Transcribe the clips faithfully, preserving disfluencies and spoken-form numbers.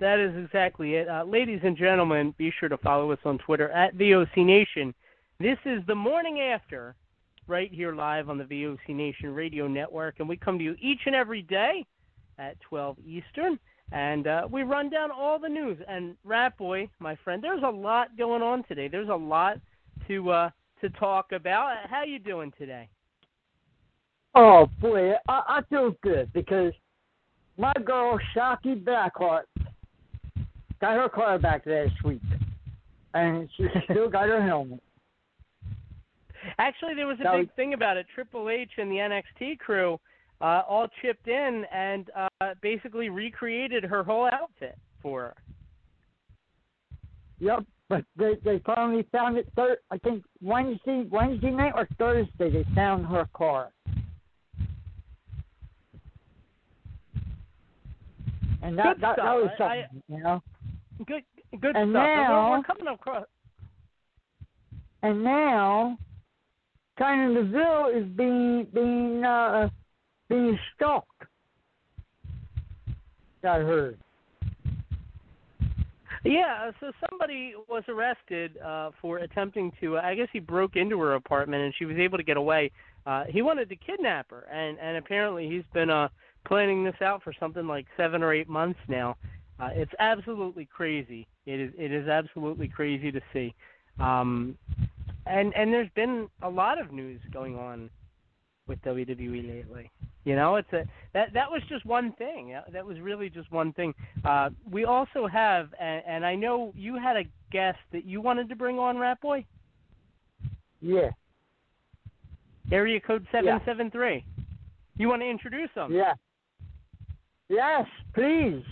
That is exactly it. Uh, ladies and gentlemen, be sure to follow us on Twitter at V O C Nation. This is the morning after, right here live on the V O C Nation Radio Network, and we come to you each and every day at twelve Eastern, and uh, we run down all the news. And Rat Boy, my friend, there's a lot going on today. There's a lot to uh, to talk about. How you doing today? Oh, boy, I, I feel good because my girl, Shockey Blackheart, got her car back this week, and she still got her helmet. Actually, there was a that big was... thing about it. Triple H and the N X T crew uh, all chipped in and uh, basically recreated her whole outfit for her. Yep, but they, they finally found it, thir- I think, Wednesday, Wednesday night or Thursday, they found her car. And that, that, that was something, I, I... you know? Good, good and stuff. Now, we're, we're coming across. And now, China Deville is being being uh, being stalked. I heard. Yeah. So somebody was arrested uh, for attempting to. Uh, I guess he broke into her apartment, and she was able to get away. Uh, he wanted to kidnap her, and, and apparently he's been uh, planning this out for something like seven or eight months now. Uh, it's absolutely crazy. It is it is absolutely crazy to see. Um, and and there's been a lot of news going on with W W E lately. You know, it's a that that was just one thing. That was really just one thing. Uh, we also have, and, and I know you had a guest that you wanted to bring on, Rat Boy? Yeah. Area code seven seven three. Yeah. You want to introduce him? Yeah. Yes, please.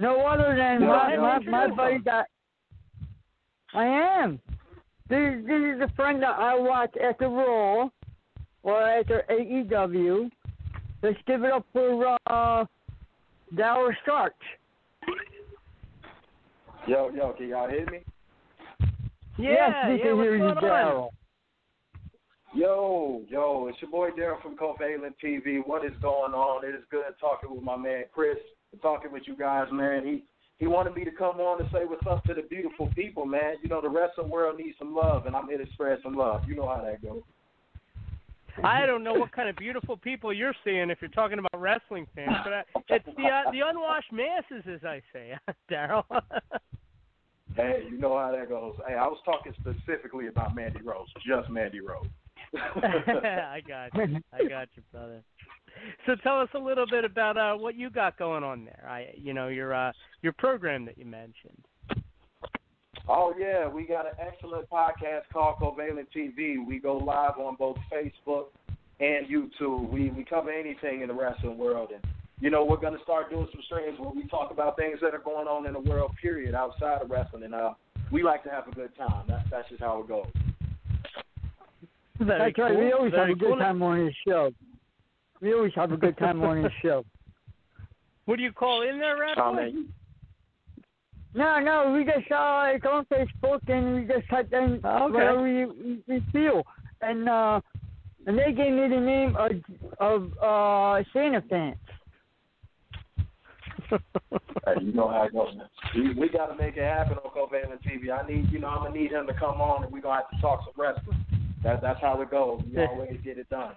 No other than my, my, my buddy that I am. This, this is a friend that I watch at the Raw or at the A E W. Let's give it up for uh, Dower Starks. Yo, yo, can y'all hear me? Yeah, yes, we yeah, can hear you, Daryl. Yo, yo, it's your boy Daryl from Covalent T V. What is going on? It is good talking with my man Chris. Talking with you guys, man. He he wanted me to come on and say what's up to the beautiful people, man. You know, the wrestling world needs some love, and I'm here to spread some love. You know how that goes. I don't know what kind of beautiful people you're seeing if you're talking about wrestling fans, but I, it's the uh, the unwashed masses, as I say, Daryl. Hey, you know how that goes. Hey, I was talking specifically about Mandy Rose, just Mandy Rose. I got you. I got you, brother. So tell us a little bit about uh, what you got going on there. I, you know, your uh, your program that you mentioned. Oh, yeah, we got an excellent podcast called Covalent T V. We go live on both Facebook and YouTube. We, we cover anything in the wrestling world. And, you know, we're going to start doing some streams where we talk about things that are going on in the world, period, outside of wrestling. And uh, we like to have a good time. That's, that's just how it goes. Very that's cool. Right. We always Very have a good cool. time on this show. We always have a good time on this show. What do you call in there, wrestling? No, no, we just uh, it's on Facebook and we just type in okay. whatever we, we feel, and uh, and they gave me the name of of uh, Santa fans. Hey, you know how it goes. We, we got to make it happen on Covalent T V. I need, you know, I'm gonna need him to come on, and we're gonna have to talk some wrestling. That that's how it goes. You always get it done.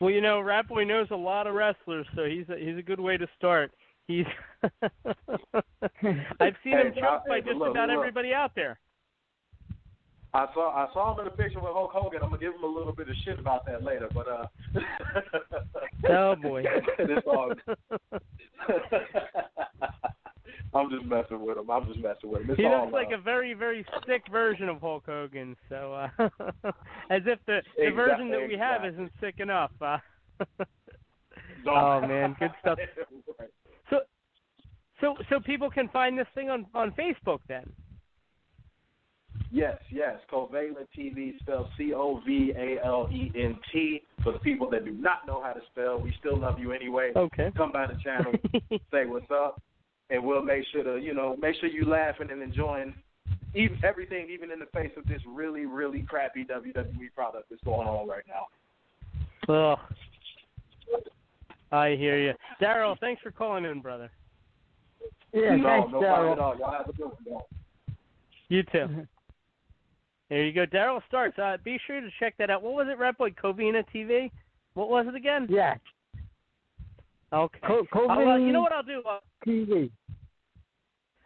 Well, you know, Rat Boy knows a lot of wrestlers, so he's a, he's a good way to start. He's I've seen hey, him trumped by just look, about look. everybody out there. I saw I saw him in a picture with Hulk Hogan. I'm gonna give him a little bit of shit about that later, but uh. Oh boy! It's all good. I'm just messing with him. I'm just messing with him. It's he looks all, like uh, a very very sick version of Hulk Hogan. So uh, as if the, the exactly, version that we have exactly. isn't sick enough. Uh, oh man, good stuff. Right. So, so, so people can find this thing on, on Facebook then. Yes, yes. Covalent T V spelled C O V A L E N T. For the people that do not know how to spell, we still love you anyway. Okay. Come by the channel, say what's up, and we'll make sure to, you know, make sure you're laughing and enjoying even, everything, even in the face of this really, really crappy W W E product that's going on right now. Well. I hear you. Daryl, thanks for calling in, brother. Yeah, no, thanks, no Daryl. At all. Y'all have a good one, y'all. You too. There you go. Daryl Starks. Uh, be sure to check that out. What was it, Ratboy? Covalent T V? What was it again? Yeah. Okay. Co- Covalent uh, you know what I'll do? Uh, T V.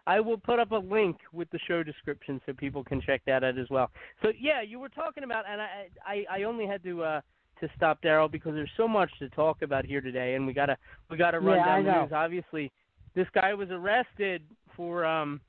I will put up a link with the show description so people can check that out as well. So, yeah, you were talking about, and I, I, I only had to... Uh, to stop Daryl because there's so much to talk about here today, and we gotta we gotta run yeah, down the news. Obviously, this guy was arrested for um,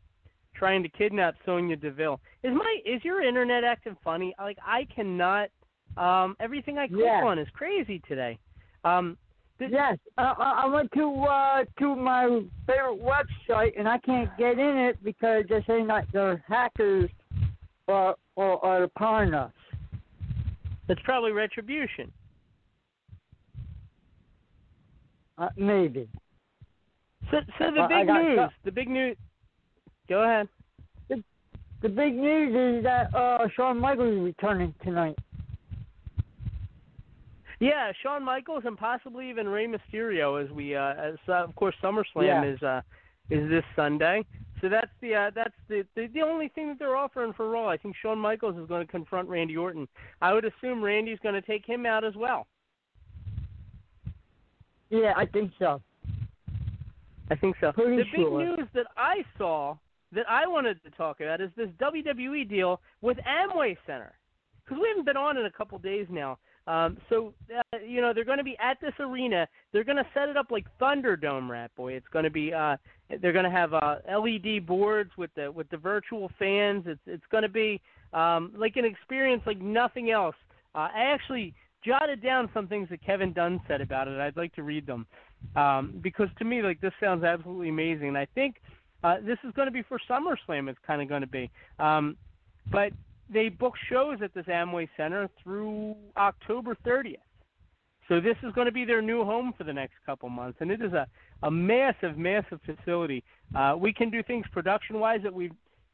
trying to kidnap Sonya Deville. Is my is your internet acting funny? Like I cannot. Um, everything I click yes. on is crazy today. Um, this, yes, uh, I went to uh, to my favorite website and I can't get in it because they're saying that the hackers are are, are upon us. That's probably retribution. Uh, maybe. So, so the uh, big news. Stuff. The big news. Go ahead. The, the big news is that uh, Shawn Michaels is returning tonight. Yeah, Shawn Michaels and possibly even Rey Mysterio, as we, uh, as uh, of course, SummerSlam yeah. is uh, is this Sunday. So that's the uh, that's the, the the only thing that they're offering for Raw. I think Shawn Michaels is going to confront Randy Orton. I would assume Randy's going to take him out as well. Yeah, I think so. I think so. Pretty the sure. big news that I saw that I wanted to talk about is this W W E deal with Amway Center. Because we haven't been on in a couple days now. Um, so, uh, you know, they're going to be at this arena. They're going to set it up like Thunderdome, Rat Boy. It's going to be, uh, they're going to have uh, L E D boards with the with the virtual fans. It's it's going to be um, like an experience like nothing else. Uh, I actually jotted down some things that Kevin Dunn said about it. I'd like to read them um, because to me, like, this sounds absolutely amazing. And I think uh, this is going to be for SummerSlam. It's kind of going to be. Um, but... They book shows at this Amway Center through October thirtieth. So this is going to be their new home for the next couple months. And it is a, a massive, massive facility. Uh, we can do things production-wise that we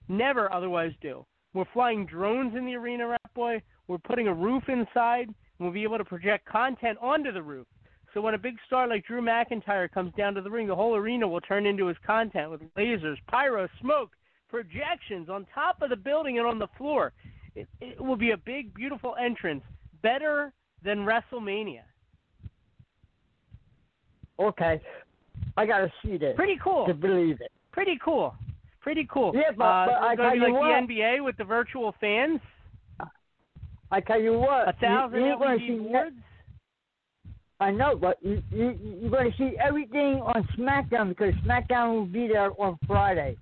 never otherwise do. We're flying drones in the arena, Rat Boy. We're putting a roof inside. And we'll be able to project content onto the roof. So when a big star like Drew McIntyre comes down to the ring, the whole arena will turn into his content with lasers, pyro, smoke, projections on top of the building and on the floor. It, it will be a big, beautiful entrance, better than WrestleMania. Okay, I gotta see this. Pretty cool. To believe it. Pretty cool. Pretty cool. Yeah, but, uh, but I tell be you like what, the N B A with the virtual fans. I tell you what, a thousand you, L E D boards. I know, but you, you, you're going to see everything on SmackDown because SmackDown will be there on Friday.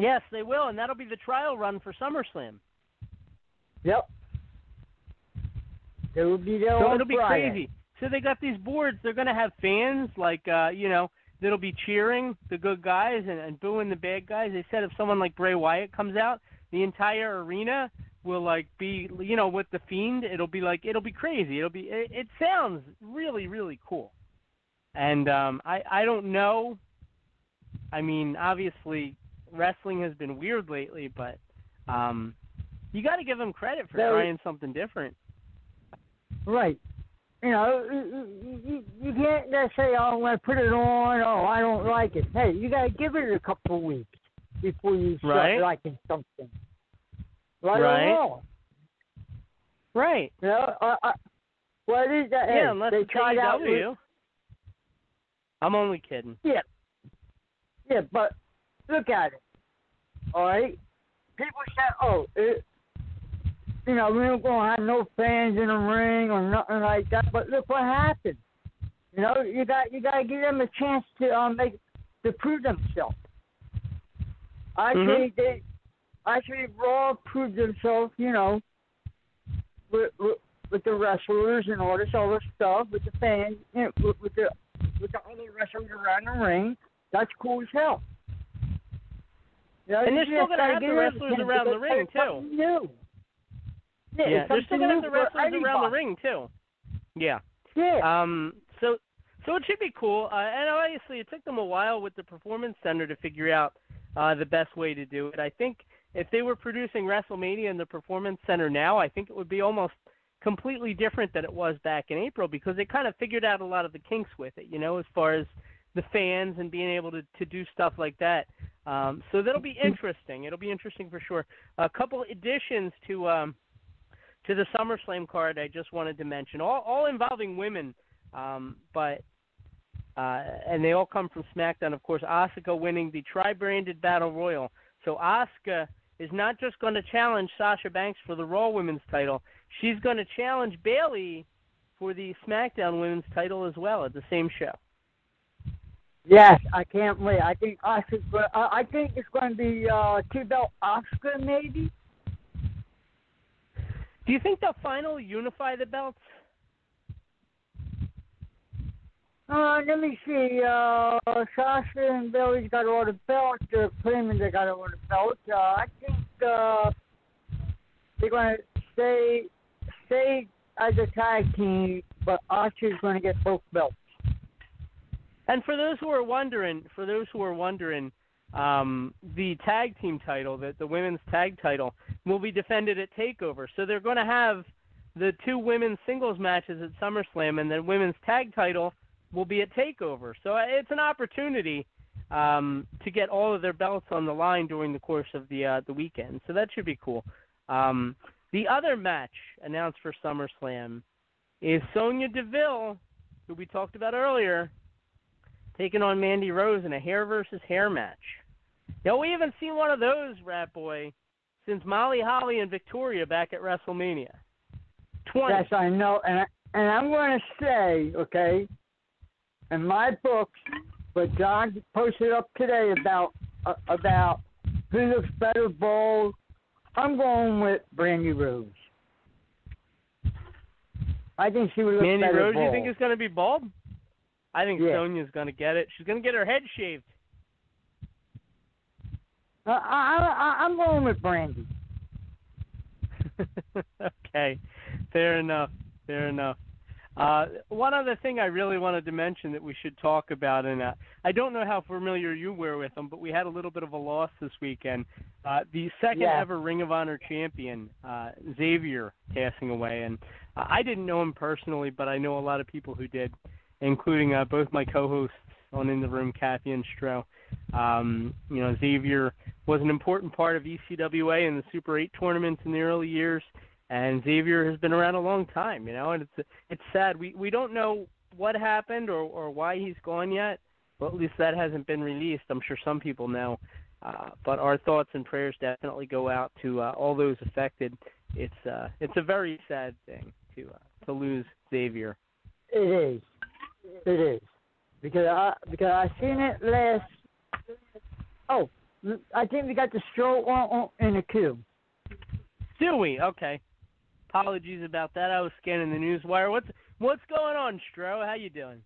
Yes, they will, and that'll be the trial run for SummerSlam. Yep. It will be there so on it'll be Friday. Crazy. So they got these boards. They're going to have fans, like, uh, you know, that'll be cheering the good guys and, and booing the bad guys. They said if someone like Bray Wyatt comes out, the entire arena will, like, be, you know, with the Fiend. It'll be, like, it'll be crazy. It'll be, it, it sounds really, really cool. And um, I, I don't know. I mean, obviously, wrestling has been weird lately, but um, you got to give them credit for so, trying something different. Right. You know, you, you, you can't just say, oh, I'm going to put it on, oh, I don't like it. Hey, you got to give it a couple of weeks before you start right. liking something. Right. Right. Or wrong. Right. You know, uh, uh, what is that? Yeah, hey, unless they tried out with you. I'm only kidding. Yeah. Yeah, but look at it. All right? People said, oh, it, you know, we don't going to have no fans in the ring or nothing like that. But look what happened. You know, you got you got to give them a chance to um make to prove themselves. I mm-hmm. think they, I think Raw proved themselves. You know, with, with with the wrestlers and all this other stuff, with the fans, you know, with, with the with the other wrestlers around the ring. That's cool as hell. You know, and they're still going to have the wrestlers around the ring too. New. Yeah, yeah they're still going to have the wrestlers around the ring, too. Yeah. Yeah. Um, so so it should be cool. Uh, and obviously, it took them a while with the Performance Center to figure out uh, the best way to do it. I think if they were producing WrestleMania in the Performance Center now, I think it would be almost completely different than it was back in April because they kind of figured out a lot of the kinks with it, you know, as far as the fans and being able to, to do stuff like that. Um, so that'll be interesting. It'll be interesting for sure. A couple additions to... Um, To the SummerSlam card, I just wanted to mention, all, all involving women, um, but uh, and they all come from SmackDown, of course. Asuka winning the tri-branded Battle Royal. So Asuka is not just going to challenge Sasha Banks for the Raw Women's title. She's going to challenge Bayley for the SmackDown Women's title as well at the same show. Yes, I can't wait. I think Asuka's, I think it's going to be uh, two-belt Asuka, maybe. Do you think they'll finally unify the belts? Uh, let me see. Uh, Sasha and Bayley's got all the belts. They're claiming they got all the belts. Uh, I think uh, they're going to stay stay as a tag team, but Archer's going to get both belts. And for those who are wondering, for those who are wondering. Um, the tag team title, the, the women's tag title, will be defended at TakeOver. So they're going to have the two women's singles matches at SummerSlam, and the women's tag title will be at TakeOver. So it's an opportunity um, to get all of their belts on the line during the course of the uh, the weekend. So that should be cool. Um, the other match announced for SummerSlam is Sonya Deville, who we talked about earlier, taking on Mandy Rose in a hair versus hair match. Now, we haven't seen one of those, Rat Boy, since Molly Holly and Victoria back at WrestleMania. twenty Yes, I know. And, I, and I'm going to say, okay, in my book, what John posted up today about uh, about who looks better bold, I'm going with Brandy Rose. I think she would look Mandy better Rose, bold. You think is going to be bald? I think yeah. Sonya's going to get it. She's going to get her head shaved. Uh, I, I, I'm going with Brandy. Okay. Fair enough. Fair enough. Uh, one other thing I really wanted to mention that we should talk about, and uh, I don't know how familiar you were with them, but we had a little bit of a loss this weekend. Uh, the second yeah. ever Ring of Honor champion, uh, Xavier, passing away. And uh, I didn't know him personally, but I know a lot of people who did, including uh, both my co-hosts on In the Room, Kathy and Stro. Um, you know, Xavier was an important part of E C W A and the Super eight tournaments in the early years, and Xavier has been around a long time, you know, and it's it's sad. We we don't know what happened or, or why he's gone yet, but at least that hasn't been released. I'm sure some people know, uh, but our thoughts and prayers definitely go out to uh, all those affected. It's uh, it's a very sad thing to uh, to lose Xavier. It is. It is because I because I seen it last. Oh, I think we got the Stro on, on in the queue. Do we? Okay. Apologies about that. I was scanning the news wire. What's what's going on, Stro? How you doing?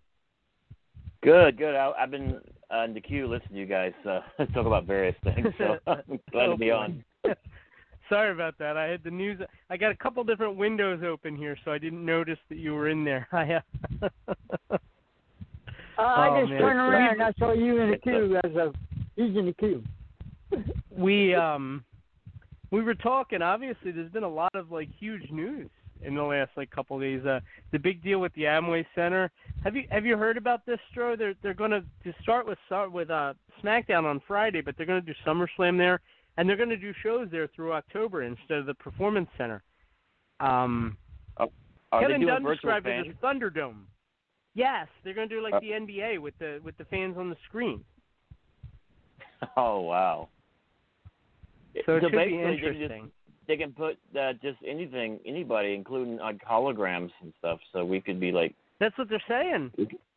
Good, good. I, I've been uh, in the queue listening to you guys uh, talk about various things, so I'm glad to be on. Sorry about that. I had the news. I got a couple different windows open here, so I didn't notice that you were in there. I, uh, uh, oh, I just man. turned around and I saw you in the queue. As a, he's in the queue. We um we were talking. Obviously, there's been a lot of like huge news in the last like couple of days. Uh, the big deal with the Amway Center. Have you have you heard about this, Stro? They're they're going to start with start with uh, SmackDown on Friday, but they're going to do SummerSlam there. And they're going to do shows there through October instead of the Performance Center. Um, oh, Kevin Dunn described fans? it as Thunderdome. Yes, they're going to do like oh. the N B A with the with the fans on the screen. Oh wow! So it so should be interesting. They, just, they can put uh, just anything, anybody, including like holograms and stuff. So we could be like. That's what they're saying.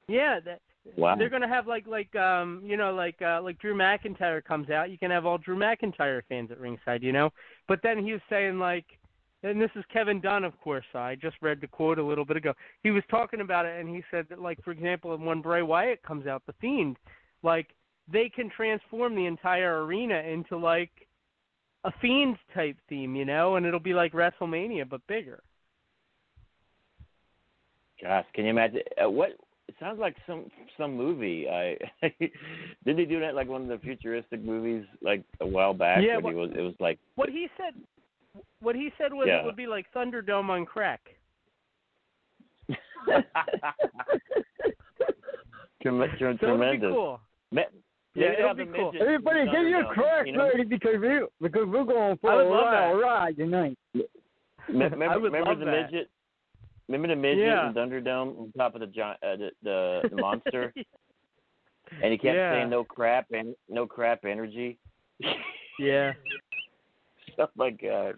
Yeah. That, Wow. They're gonna have like like um you know like uh, like Drew McIntyre comes out, you can have all Drew McIntyre fans at ringside, you know. But then he was saying like, and this is Kevin Dunn, of course. I just read the quote a little bit ago. He was talking about it, and he said that like for example, when Bray Wyatt comes out, the Fiend, like they can transform the entire arena into like a Fiend type theme, you know, and it'll be like WrestleMania but bigger. Gosh, can you imagine uh, what? It sounds like some some movie. I didn't they do that like one of the futuristic movies like a while back? Yeah, when what, he was, it was like what he said. What he said was yeah. it would be like Thunderdome on crack. Tremendous. So it'd be cool. Ma- yeah, yeah, it'd be cool. Everybody, give you a crack, you know? Buddy, because we because we're going for a ride, ride tonight. M- remember, I would remember love the that. midget. Remember the midget yeah. in Thunderdome on top of the uh, the, the, the monster, and he kept yeah. saying "no crap" and "no crap energy." Yeah. Oh my God,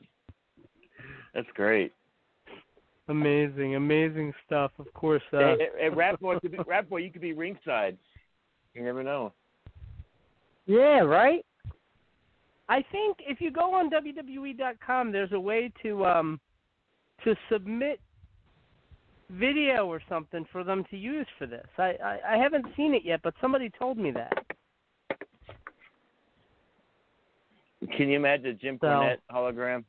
that's great. Amazing, amazing stuff. Of course. Uh... Hey, hey, Ratboy, could be, Ratboy, you could be ringside. You never know. Yeah. Right. I think if you go on W W E dot com, there's a way to um to submit video or something for them to use for this. I, I, I haven't seen it yet, but somebody told me that. Can you imagine a Jim so. Cornette hologram?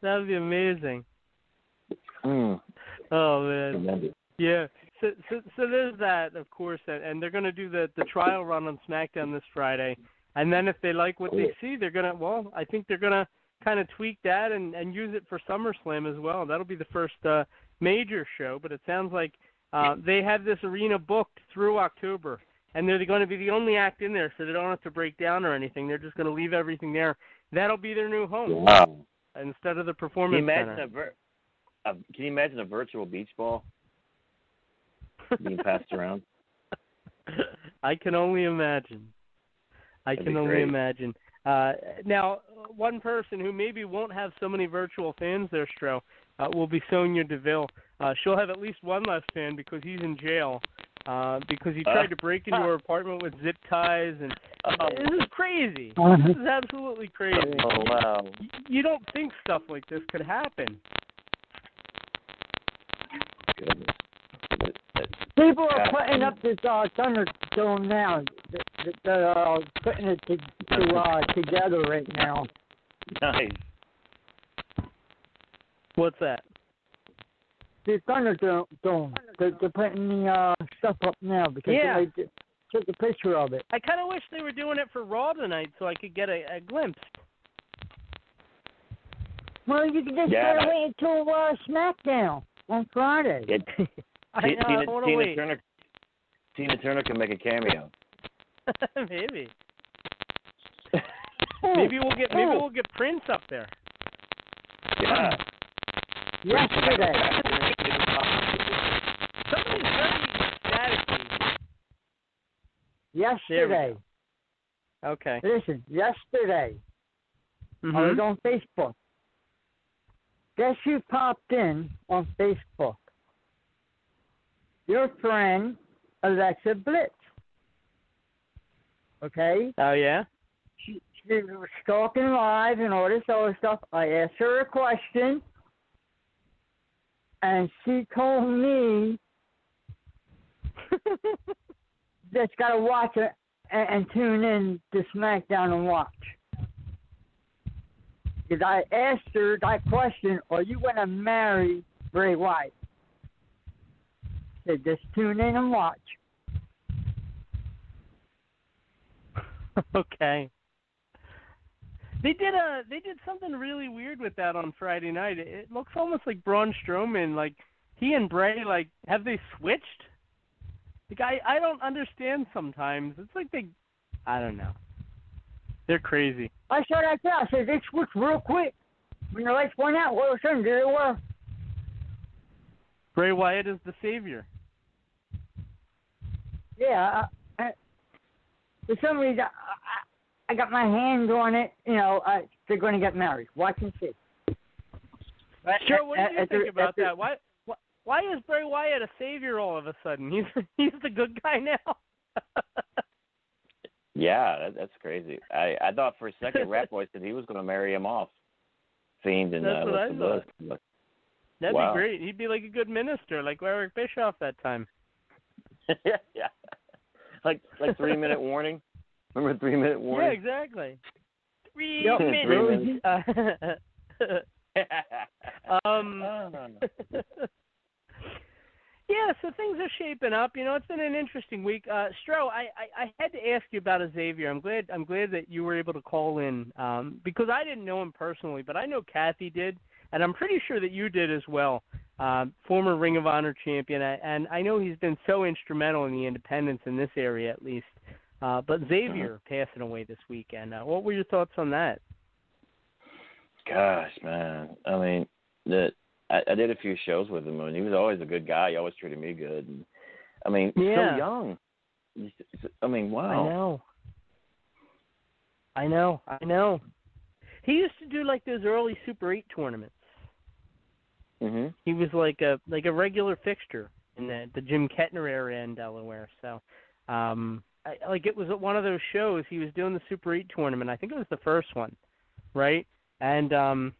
That would be amazing. Mm. Oh man, tremendous. Yeah. So, so so there's that, of course, and, and they're going to do the the trial run on SmackDown this Friday, and then if they like what they see, they're gonna. Well, I think they're gonna. kind of tweak that and, and use it for SummerSlam as well. That'll be the first uh, major show, but it sounds like uh, they have this arena booked through October, and they're going to be the only act in there, so they don't have to break down or anything. They're just going to leave everything there. That'll be their new home wow. instead of the Performance can Center. A vir- a, can you imagine a virtual beach ball being passed around? I can only imagine. I That'd can only great. imagine. Uh, now, one person who maybe won't have so many virtual fans there, Stro, uh, will be Sonya Deville. Uh, she'll have at least one less fan because he's in jail uh, because he tried uh, to break into uh, her apartment with zip ties. And uh, this is crazy. This is absolutely crazy. Oh, wow. You, you don't think stuff like this could happen. People are putting up this uh, Thunderdome now. They're uh, putting it to, to, uh, together right now. Nice. What's that? The Thunderdome. They're, they're putting the uh, stuff up now because yeah. they took a picture of it. I kind of wish they were doing it for Raw tonight so I could get a, a glimpse. Well, you can just yeah. start waiting until uh, SmackDown on Friday. It, I know, Tina, I want to Tina wait. Turner, Tina Turner can make a cameo. Maybe. maybe we'll get maybe we'll get Prince up there. Yeah. Yesterday. Somebody's very static. Yesterday. Okay. Listen, yesterday. Mm-hmm. I was on Facebook. Guess who popped in on Facebook? Your friend Alexa Blitz. okay? Oh, yeah? She, she was talking live and all this other stuff. I asked her a question, and she told me that's got to watch it and, and tune in to SmackDown and watch. Because I asked her that question, are you going to marry Bray Wyatt? I said, just tune in and watch. Okay. They did a they did something really weird with that on Friday night. It, it looks almost like Braun Strowman, like he and Bray, like have they switched? Like I, I don't understand sometimes. It's like they, I don't know. They're crazy. I said that too. I said they switched real quick. When the lights went out, all of a sudden there they were. Bray Wyatt is the savior. Yeah. I, I, for some reason, I, I got my hand on it. You know, I, they're going to get married. Watch and see. Sure. What do you at, think at, about at, that? Why, why? Why is Bray Wyatt a savior all of a sudden? He's he's the good guy now. Yeah, that, that's crazy. I, I thought for a second Rat Boy said he was going to marry him off. Fiend and that's uh, what I thought. Look. That'd wow. be great. He'd be like a good minister, like Eric Bischoff that time. yeah, yeah. Like like three minute warning. Remember three minute warning? Yeah, exactly. Three yep. minutes. uh, um, yeah, so things are shaping up. You know, it's been an interesting week. Uh, Stro, I, I, I had to ask you about Xavier. I'm glad I'm glad that you were able to call in um, because I didn't know him personally, but I know Kathy did, and I'm pretty sure that you did as well. Uh, former Ring of Honor champion, and I know he's been so instrumental in the independents in this area at least. Uh, but Xavier uh-huh. passing away this weekend. Uh, what were your thoughts on that? Gosh, man. I mean, the, I, I did a few shows with him, and he was always a good guy. He always treated me good. And, I mean, yeah. so young. I mean, wow. I know. I know. I know. He used to do like those early Super eight tournaments. Mm-hmm. He was like a like a regular fixture in the, the Jim Kettner area in Delaware. So, um, I, like it was one of those shows. He was doing the Super eight tournament. I think it was the first one, right? And um,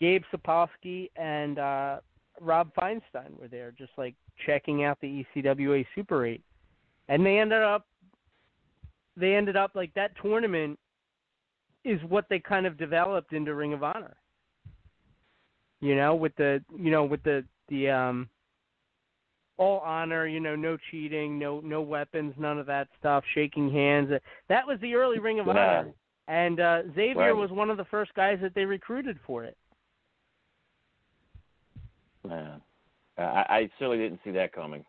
Gabe Sapolsky and uh, Rob Feinstein were there, just like checking out the E C W A Super eight. And they ended up they ended up like that tournament is what they kind of developed into Ring of Honor. You know, with the you know with the the um, all honor, you know, no cheating, no no weapons, none of that stuff, shaking hands. That was the early Ring of wow. Honor, and uh, Xavier wow. was one of the first guys that they recruited for it. Man, I, I certainly didn't see that coming.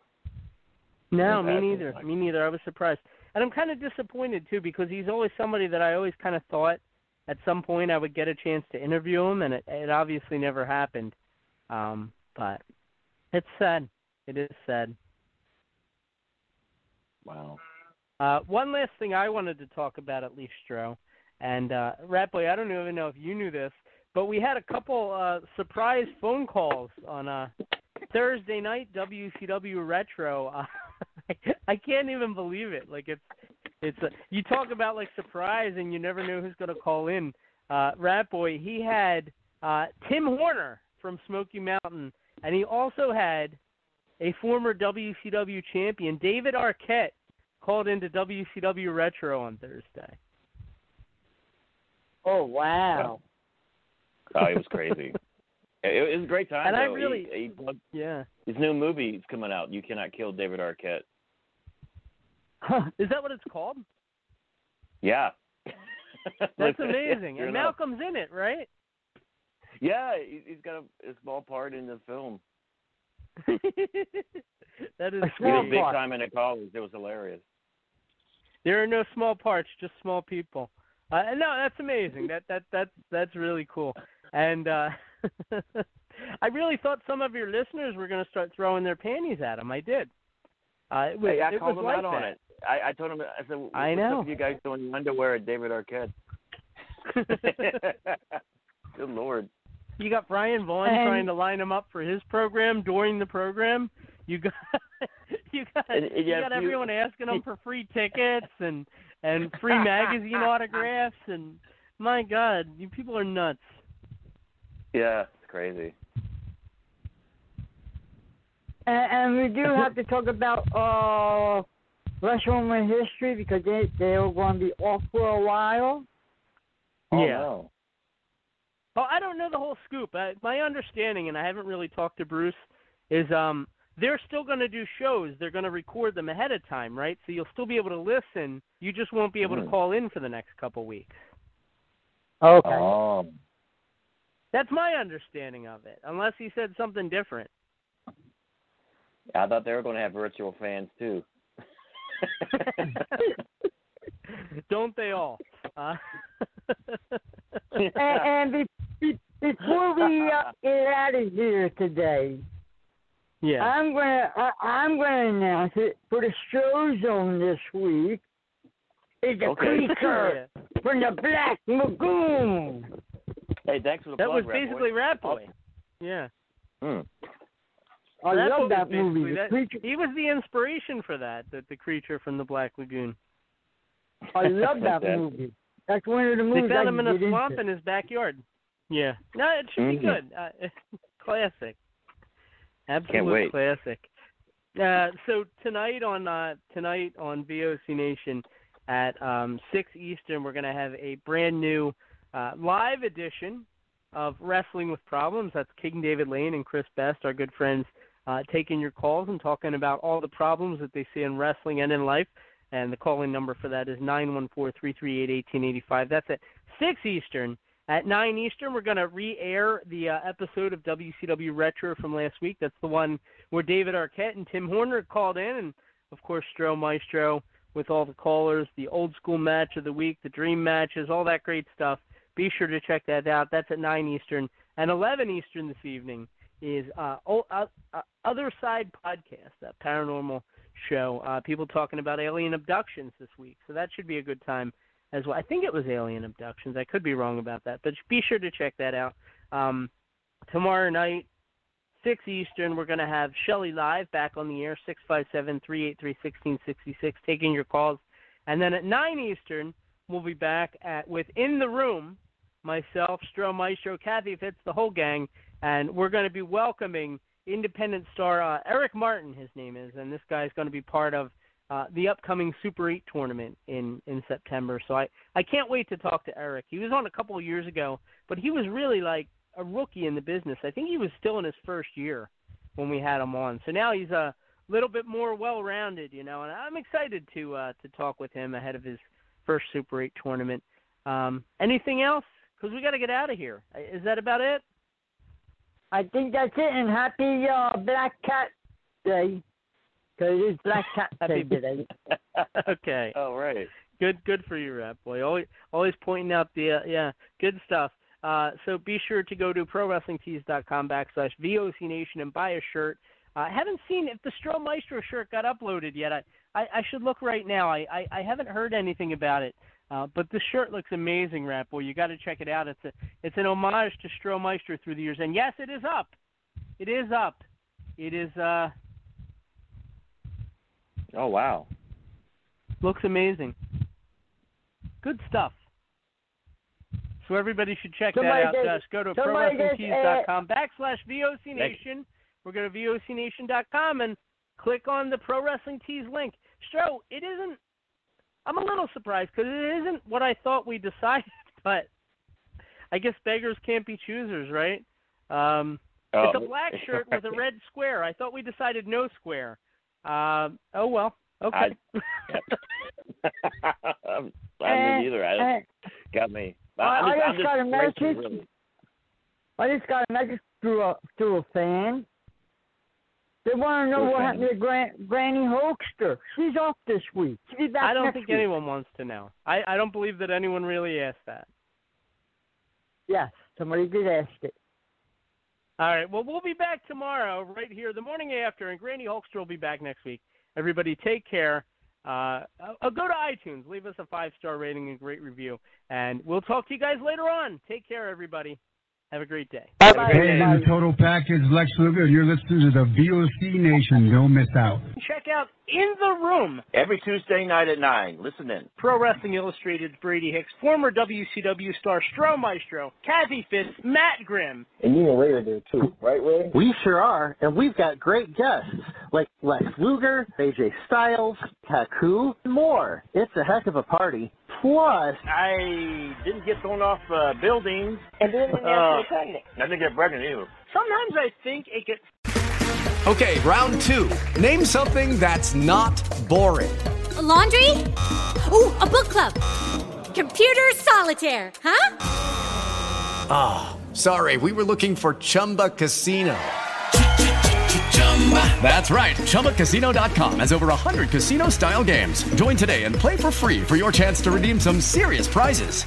No, me neither. Like... Me neither. I was surprised, and I'm kind of disappointed too because he's always somebody that I always kind of thought. At some point, I would get a chance to interview him, and it, it obviously never happened. Um, but it's sad. It is sad. Wow. Uh, one last thing I wanted to talk about, at least, Stro, and uh, Ratboy, I don't even know if you knew this, but we had a couple uh, surprise phone calls on uh, Thursday night, W C W Retro. Uh, I, I can't even believe it. Like, it's... It's a, you talk about, like, surprise, and you never know who's going to call in. Uh, Ratboy, he had uh, Tim Horner from Smoky Mountain, and he also had a former W C W champion, David Arquette, called into W C W Retro on Thursday. Oh, wow. Oh, it was crazy. It, it was a great time, and though. I really, he, he, yeah. His new movie is coming out, You Cannot Kill David Arquette. Huh. Is that what it's called? Yeah. That's amazing. Yeah, and Malcolm's enough. In it, right? Yeah, he's got a, a small part in the film. That is a small big part. Time in a college. It was hilarious. There are no small parts, just small people. Uh, no, that's amazing. that that that's that's really cool. And uh, I really thought some of your listeners were going to start throwing their panties at him. I did. Uh, it was, hey, I it called him like out that. On it. I, I told him, I said, what's I know. Up you guys doing your underwear at David Arquette? Good Lord. You got Brian Vaughn and trying to line him up for his program during the program. You got you got, and, and you got you, everyone asking him for free tickets and and free magazine autographs, and my God, you people are nuts. Yeah, it's crazy. And, and we do have to talk about uh, WrestleMania history, because they they are going to be off for a while. Oh, yeah. No. Oh, I don't know the whole scoop. I, my understanding, and I haven't really talked to Bruce, is um they're still going to do shows. They're going to record them ahead of time, right? So you'll still be able to listen. You just won't be able mm. to call in for the next couple weeks. Okay. Um. That's my understanding of it, unless he said something different. I thought they were going to have virtual fans, too. Don't they all? Uh. and, and be, be, before we uh, get out of here today, yeah, I'm gonna I, I'm gonna announce it for the Stro Zone this week. Is the okay. creature yeah. from the Black Lagoon. Hey, thanks for the that plug. That was Rat basically Rat Boy. Yeah. Mm. I Rat love Boy that movie. That, he was the inspiration for that. That the creature from the Black Lagoon. I love that movie. That's one of the movies. They found him in a swamp into. in his backyard. Yeah. No, it should mm-hmm. be good. Uh, classic. Absolute classic. Uh, so tonight on uh, tonight on V O C Nation at um, six Eastern, we're going to have a brand new uh, live edition of Wrestling with Problems. That's King David Lane and Chris Best, our good friends, uh, taking your calls and talking about all the problems that they see in wrestling and in life. And the calling number for that is nine one four, three three eight, one eight eight five. That's at six Eastern. At nine Eastern, we're going to re-air the uh, episode of W C W Retro from last week. That's the one where David Arquette and Tim Horner called in. And, of course, Stro Maestro with all the callers, the old school match of the week, the dream matches, all that great stuff. Be sure to check that out. That's at nine Eastern. And eleven Eastern this evening is uh, o- uh, uh, Other Side Podcast, that paranormal show, uh, people talking about alien abductions this week, so that should be a good time as well. I think it was alien abductions. I could be wrong about that, but be sure to check that out. Um, tomorrow night, six Eastern, we're going to have Shelly Live back on the air, six five seven, three eight three, one six six six, taking your calls. And then at nine Eastern, we'll be back at with In the Room, myself, Stro Maestro, Kathy Fitz, the whole gang, and we're going to be welcoming independent star uh, Eric Martin, his name is, and this guy is going to be part of uh, the upcoming Super eight tournament in, in September. So I, I can't wait to talk to Eric. He was on a couple of years ago, but he was really like a rookie in the business. I think he was still in his first year when we had him on. So now he's a little bit more well-rounded, you know, and I'm excited to uh, to talk with him ahead of his first Super eight tournament. Um, anything else? Because we got to get out of here. Is that about it? I think that's it, and happy uh, Black Cat Day, because it is Black Cat Day today. Okay. Oh, right. Good good for you, Rat Boy. Always, always pointing out the, uh, yeah, good stuff. Uh, so be sure to go to prowrestlingtees.com backslash VOCNation and buy a shirt. Uh, I haven't seen if the Stro Maestro shirt got uploaded yet. I, I, I should look right now. I, I, I haven't heard anything about it. Uh, but this shirt looks amazing, Rat Boy. You got to check it out. It's a, it's an homage to Stro Maestro through the years. And yes, it is up. It is up. It is. Uh, oh wow! Looks amazing. Good stuff. So everybody should check somebody that out. Does, go to prowrestlingtees.com backslash vocnation. We're going to vocnation dot com and click on the Pro Wrestling Tees link. Stro, it isn't. I'm a little surprised because it isn't what I thought we decided, but I guess beggars can't be choosers, right? Um, oh. It's a black shirt with a red square. I thought we decided no square. Uh, oh, well. Okay. I, I'm not either. I don't, uh, got me. I, I, just, I, just got just message, really. I just got a message through a, through a fan. They want to know what happened to Gran- Granny Hoaxter. She's off this week. She'll be back I don't next think week. Anyone wants to know. I, I don't believe that anyone really asked that. Yes, somebody did ask it. All right, well, we'll be back tomorrow right here the morning after, and Granny Hoaxter will be back next week. Everybody take care. Uh, I'll go to iTunes. Leave us a five-star rating and great review. And we'll talk to you guys later on. Take care, everybody. Have a great day. Have a great day. And the total package, Lex Luger, and you're listening to the V O C Nation. Don't miss out. Check out In the Room every Tuesday night at nine. Listen in. Pro Wrestling Illustrated's Brady Hicks, former W C W star Stro Maestro, Kazzy Fist, Matt Grimm. And you and Ray are there too, right, Ray? We sure are, and we've got great guests like Lex Luger, A J Styles, Taku, and more. It's a heck of a party. Plus, I didn't get thrown off uh, buildings. And then uh, pregnant. I didn't get pregnant either. Sometimes I think it gets... Okay, round two. Name something that's not boring. A laundry? Ooh, a book club. Computer solitaire, huh? Ah, oh, sorry. We were looking for Chumba Casino. That's right. Chumba Casino dot com has over one hundred casino-style games. Join today and play for free for your chance to redeem some serious prizes.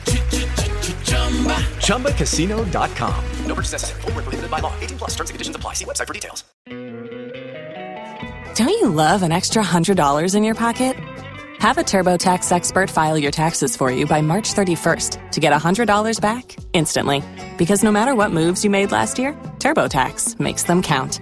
Chumba Casino dot com. No purchase necessary. Void where prohibited by law. eighteen plus terms and conditions apply. See website for details. Don't you love an extra one hundred dollars in your pocket? Have a TurboTax expert file your taxes for you by March thirty-first to get one hundred dollars back instantly. Because no matter what moves you made last year, TurboTax makes them count.